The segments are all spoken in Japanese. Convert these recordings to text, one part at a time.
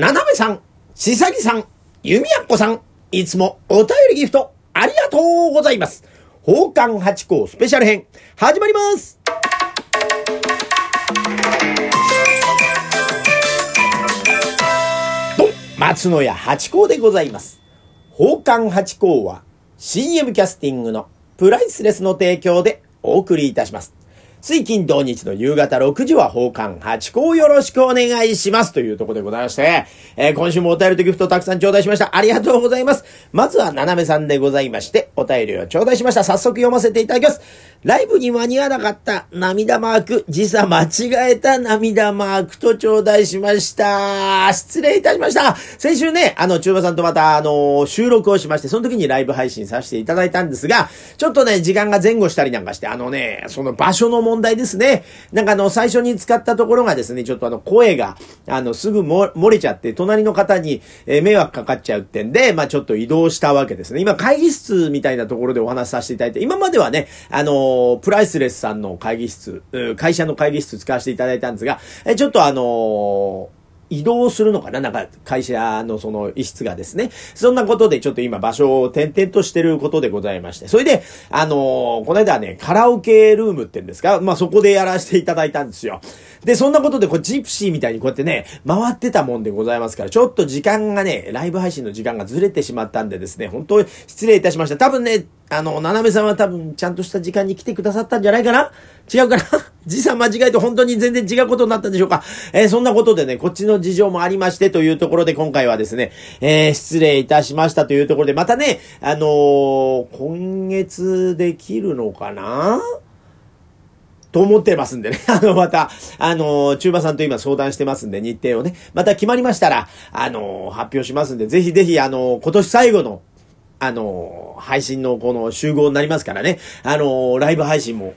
なだめさん、しさぎさん、ゆみやっこさん、いつもお便りギフトありがとうございます。宝冠八甲スペシャル編始まります。松野屋八甲でございます。宝冠八甲は CM キャスティングのプライスレスの提供でお送りいたします。水金土日の夕方6時は宝冠八甲よろしくお願いしますというところでございまして、今週もお便りとギフトたくさん頂戴しました。ありがとうございます。まずはななめさんでございまして、お便りを頂戴しました。早速読ませていただきます。ライブに間に合わなかった涙マーク、時差間違えた涙マークと頂戴しました。失礼いたしました。先週ね、中馬さんとまた収録をしまして、その時にライブ配信させていただいたんですが、ちょっとね時間が前後したりなんかして、その場所の問題ですね。なんか最初に使ったところがですね、ちょっと声がすぐ漏れちゃって、隣の方に迷惑かかっちゃうってんで、まあちょっと移動したわけですね。今会議室みたいなところでお話しさせていただいて、今まではねプライスレスさんの会議室、会社の会議室使わせていただいたんですが、ちょっと移動するのかな、なんか会社のその一室がですね、そんなことでちょっと今場所を転々としてることでございまして、それでこの間はねカラオケルームってんですか、まあそこでやらせていただいたんですよ。でそんなことでこうジプシーみたいにこうやってね回ってたもんでございますから、ちょっと時間がね、ライブ配信の時間がずれてしまったんでですね、本当に失礼いたしました。多分ねななめさんは多分ちゃんとした時間に来てくださったんじゃないかな、違うかな時差間違えて本当に全然違うことになったんでしょうか。そんなことでね、こっちの事情もありましてというところで、今回はですね、失礼いたしましたというところで、またね、今月できるのかなと思ってますんでね。また、中馬さんと今相談してますんで、日程をね、また決まりましたら、発表しますんで、ぜひぜひ、今年最後の、配信のこの集合になりますからね、ライブ配信も、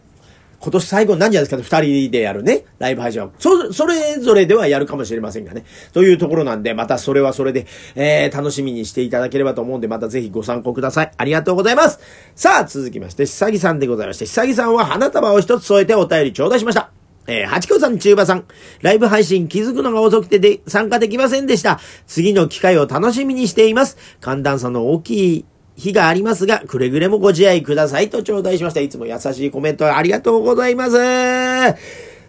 今年最後なんじゃないですかね、2人でやるねライブ配信はそれぞれではやるかもしれませんがね、というところなんで、またそれはそれで、楽しみにしていただければと思うんで、またぜひご参考ください。ありがとうございます。さあ続きまして、ひさぎさんでございまして、ひさぎさんは花束を一つ添えてお便り頂戴しました。八甲さん、中馬さん、ライブ配信気づくのが遅くてで参加できませんでした。次の機会を楽しみにしています。寒暖差の大きい日がありますが、くれぐれもご自愛くださいと頂戴しました。いつも優しいコメントありがとうございます。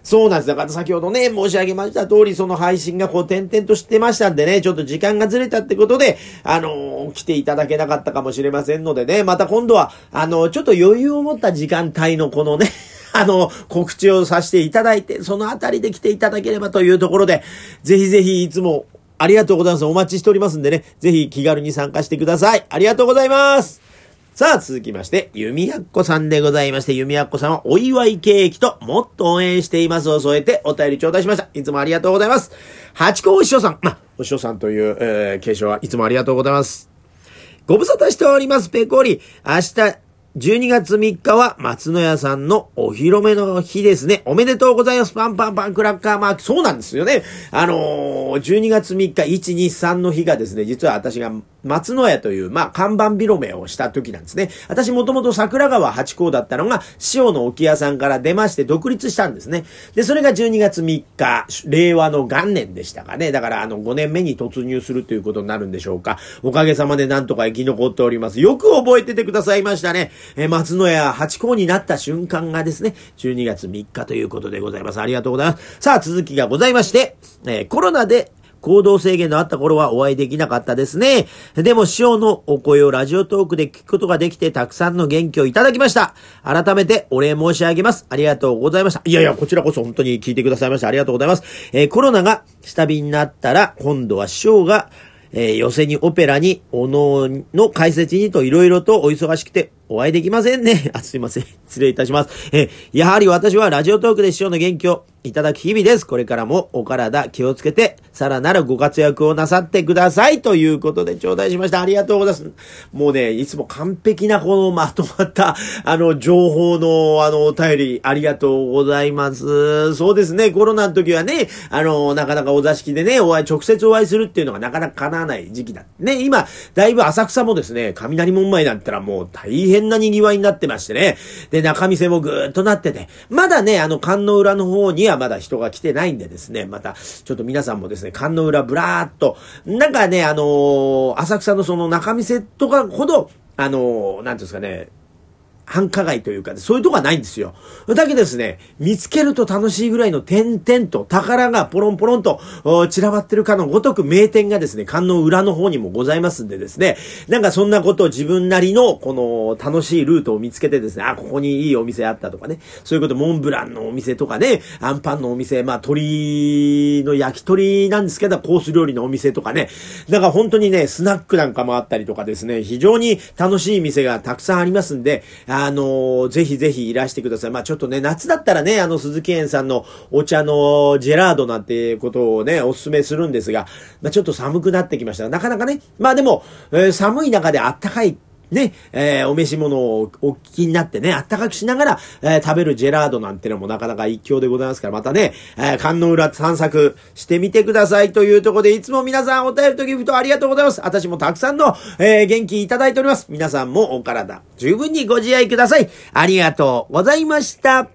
そうなんです。だから先ほどね申し上げました通り、その配信がこう点々としてましたんでね、ちょっと時間がずれたってことで来ていただけなかったかもしれませんのでね、また今度はちょっと余裕を持った時間帯のこのね告知をさせていただいて、そのあたりで来ていただければというところで、ぜひぜひいつもありがとうございます。お待ちしておりますんでね、ぜひ気軽に参加してください。ありがとうございます。さあ続きまして、ゆみやっこさんでございまして、ゆみやっこさんはお祝いケーキともっと応援していますを添えてお便り頂戴しました。いつもありがとうございます。八甲お師匠さん、お師匠さんという、継承はいつもありがとうございます。ご無沙汰しております。ペコリ、明日12月3日は松野屋さんのお披露目の日ですね。おめでとうございます。パンパンパンクラッカーマーク。そうなんですよね。12月3日、1、2、3の日がですね、実は私が松野屋という、看板広めをした時なんですね。私もともと桜川八甲だったのが、塩の沖屋さんから出まして独立したんですね。で、それが12月3日、令和の元年でしたかね。だから5年目に突入するということになるんでしょうか。おかげさまでなんとか生き残っております。よく覚えててくださいましたね。松野屋八甲になった瞬間がですね、12月3日ということでございます。ありがとうございます。さあ続きがございまして、コロナで行動制限のあった頃はお会いできなかったですね。でも師匠のお声をラジオトークで聞くことができて、たくさんの元気をいただきました。改めてお礼申し上げます。ありがとうございました。いやいや、こちらこそ本当に聞いてくださいましたありがとうございます。コロナが下火になったら、今度は師匠が寄席にオペラにお能の解説にといろいろとお忙しくてお会いできませんね。すいません、失礼いたします。やはり私はラジオトークで師匠の元気をいただく日々です。これからもお体気をつけて、さらなるご活躍をなさってくださいということで頂戴しました。ありがとうございます。もうね、いつも完璧なこのまとまった情報のお便りありがとうございます。そうですね、コロナの時はねなかなかお座敷でね直接お会いするっていうのがなかなか叶わない時期だね。今だいぶ浅草もですね、雷門前だったらもう大変変な賑わいになってましてね。で、中見世もぐーっとなってて、まだね、観音裏の方にはまだ人が来てないんでですね、また、ちょっと皆さんもですね、観音裏ブラーっと、なんかね、浅草のその中見世とかほど、なんていうんですかね、繁華街というか、そういうとこはないんですよ。だけですね、見つけると楽しいぐらいの点々と宝がポロンポロンと散らばってるかのごとく名店がですね、観音裏の方にもございますんでですね、なんかそんなことを自分なりのこの楽しいルートを見つけてですね、あ、ここにいいお店あったとかね、そういうこと、モンブランのお店とかね、アンパンのお店、まあ鳥の焼き鳥なんですけど、コース料理のお店とかね、なんか本当にね、スナックなんかもあったりとかですね、非常に楽しい店がたくさんありますんで、ぜひぜひいらしてください。まあ、ちょっとね、夏だったらね、鈴木園さんのお茶のジェラードなんてことをね、おすすめするんですが、まあ、ちょっと寒くなってきました。なかなかね、まあでも、寒い中であったかいね、お召し物をお気になってね、あったかくしながら、食べるジェラードなんてのもなかなか一興でございますから、またね、観音裏散策してみてくださいというところで、いつも皆さんお便りとギフトありがとうございます。私もたくさんの、元気いただいております。皆さんもお体十分にご自愛ください。ありがとうございました。